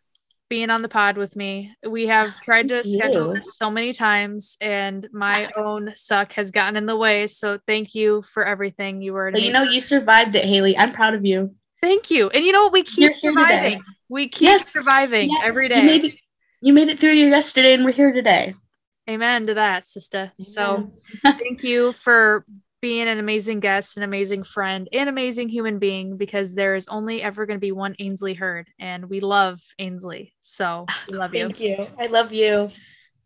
being on the pod with me. We have tried thank to schedule you. This so many times and my own suck has gotten in the way. So thank you for everything. You were, well, you know, you survived it, Haley. I'm proud of you. Thank you. And you know, we keep surviving. Today. We keep yes. surviving yes. every day. You made, it, you made it through your yesterday and we're here today. Amen to that, sister. Yes. So thank you for being an amazing guest, an amazing friend, an amazing human being, because there is only ever going to be one Ainsley Herd, and we love Ainsley. So we love you. Thank you. I love you.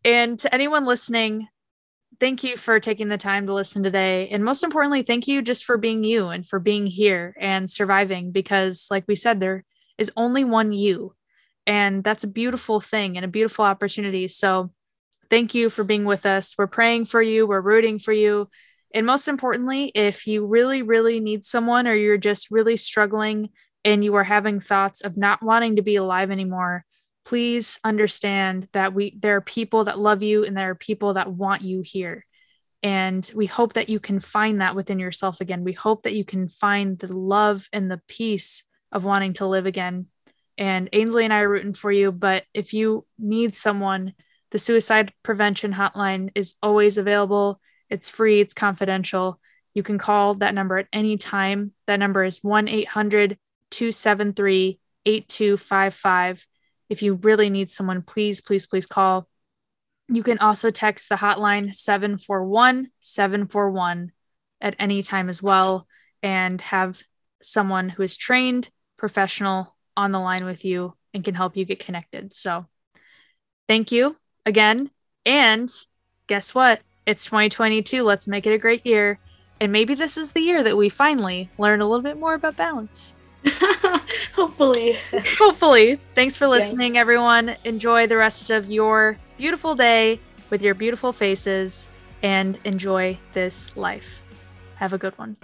And to anyone listening, thank you for taking the time to listen today. And most importantly, thank you just for being you and for being here and surviving, because like we said, there is only one you, and that's a beautiful thing and a beautiful opportunity. So thank you for being with us. We're praying for you. We're rooting for you. And most importantly, if you really, really need someone, or you're just really struggling and you are having thoughts of not wanting to be alive anymore, please understand that we, there are people that love you and there are people that want you here. And we hope that you can find that within yourself again. We hope that you can find the love and the peace of wanting to live again. And Ainsley and I are rooting for you, but if you need someone, the suicide prevention hotline is always available. It's free. It's confidential. You can call that number at any time. That number is one eight hundred two seven three eight two five five. If you really need someone, please, please, please call. You can also text the hotline seven four one seven four one at any time as well, and have someone who is trained, professional on the line with you and can help you get connected. So thank you again. And guess what? It's twenty twenty-two. Let's make it a great year. And maybe this is the year that we finally learn a little bit more about balance. Hopefully. Hopefully. Thanks for listening, yes. everyone. Enjoy the rest of your beautiful day with your beautiful faces, and enjoy this life. Have a good one.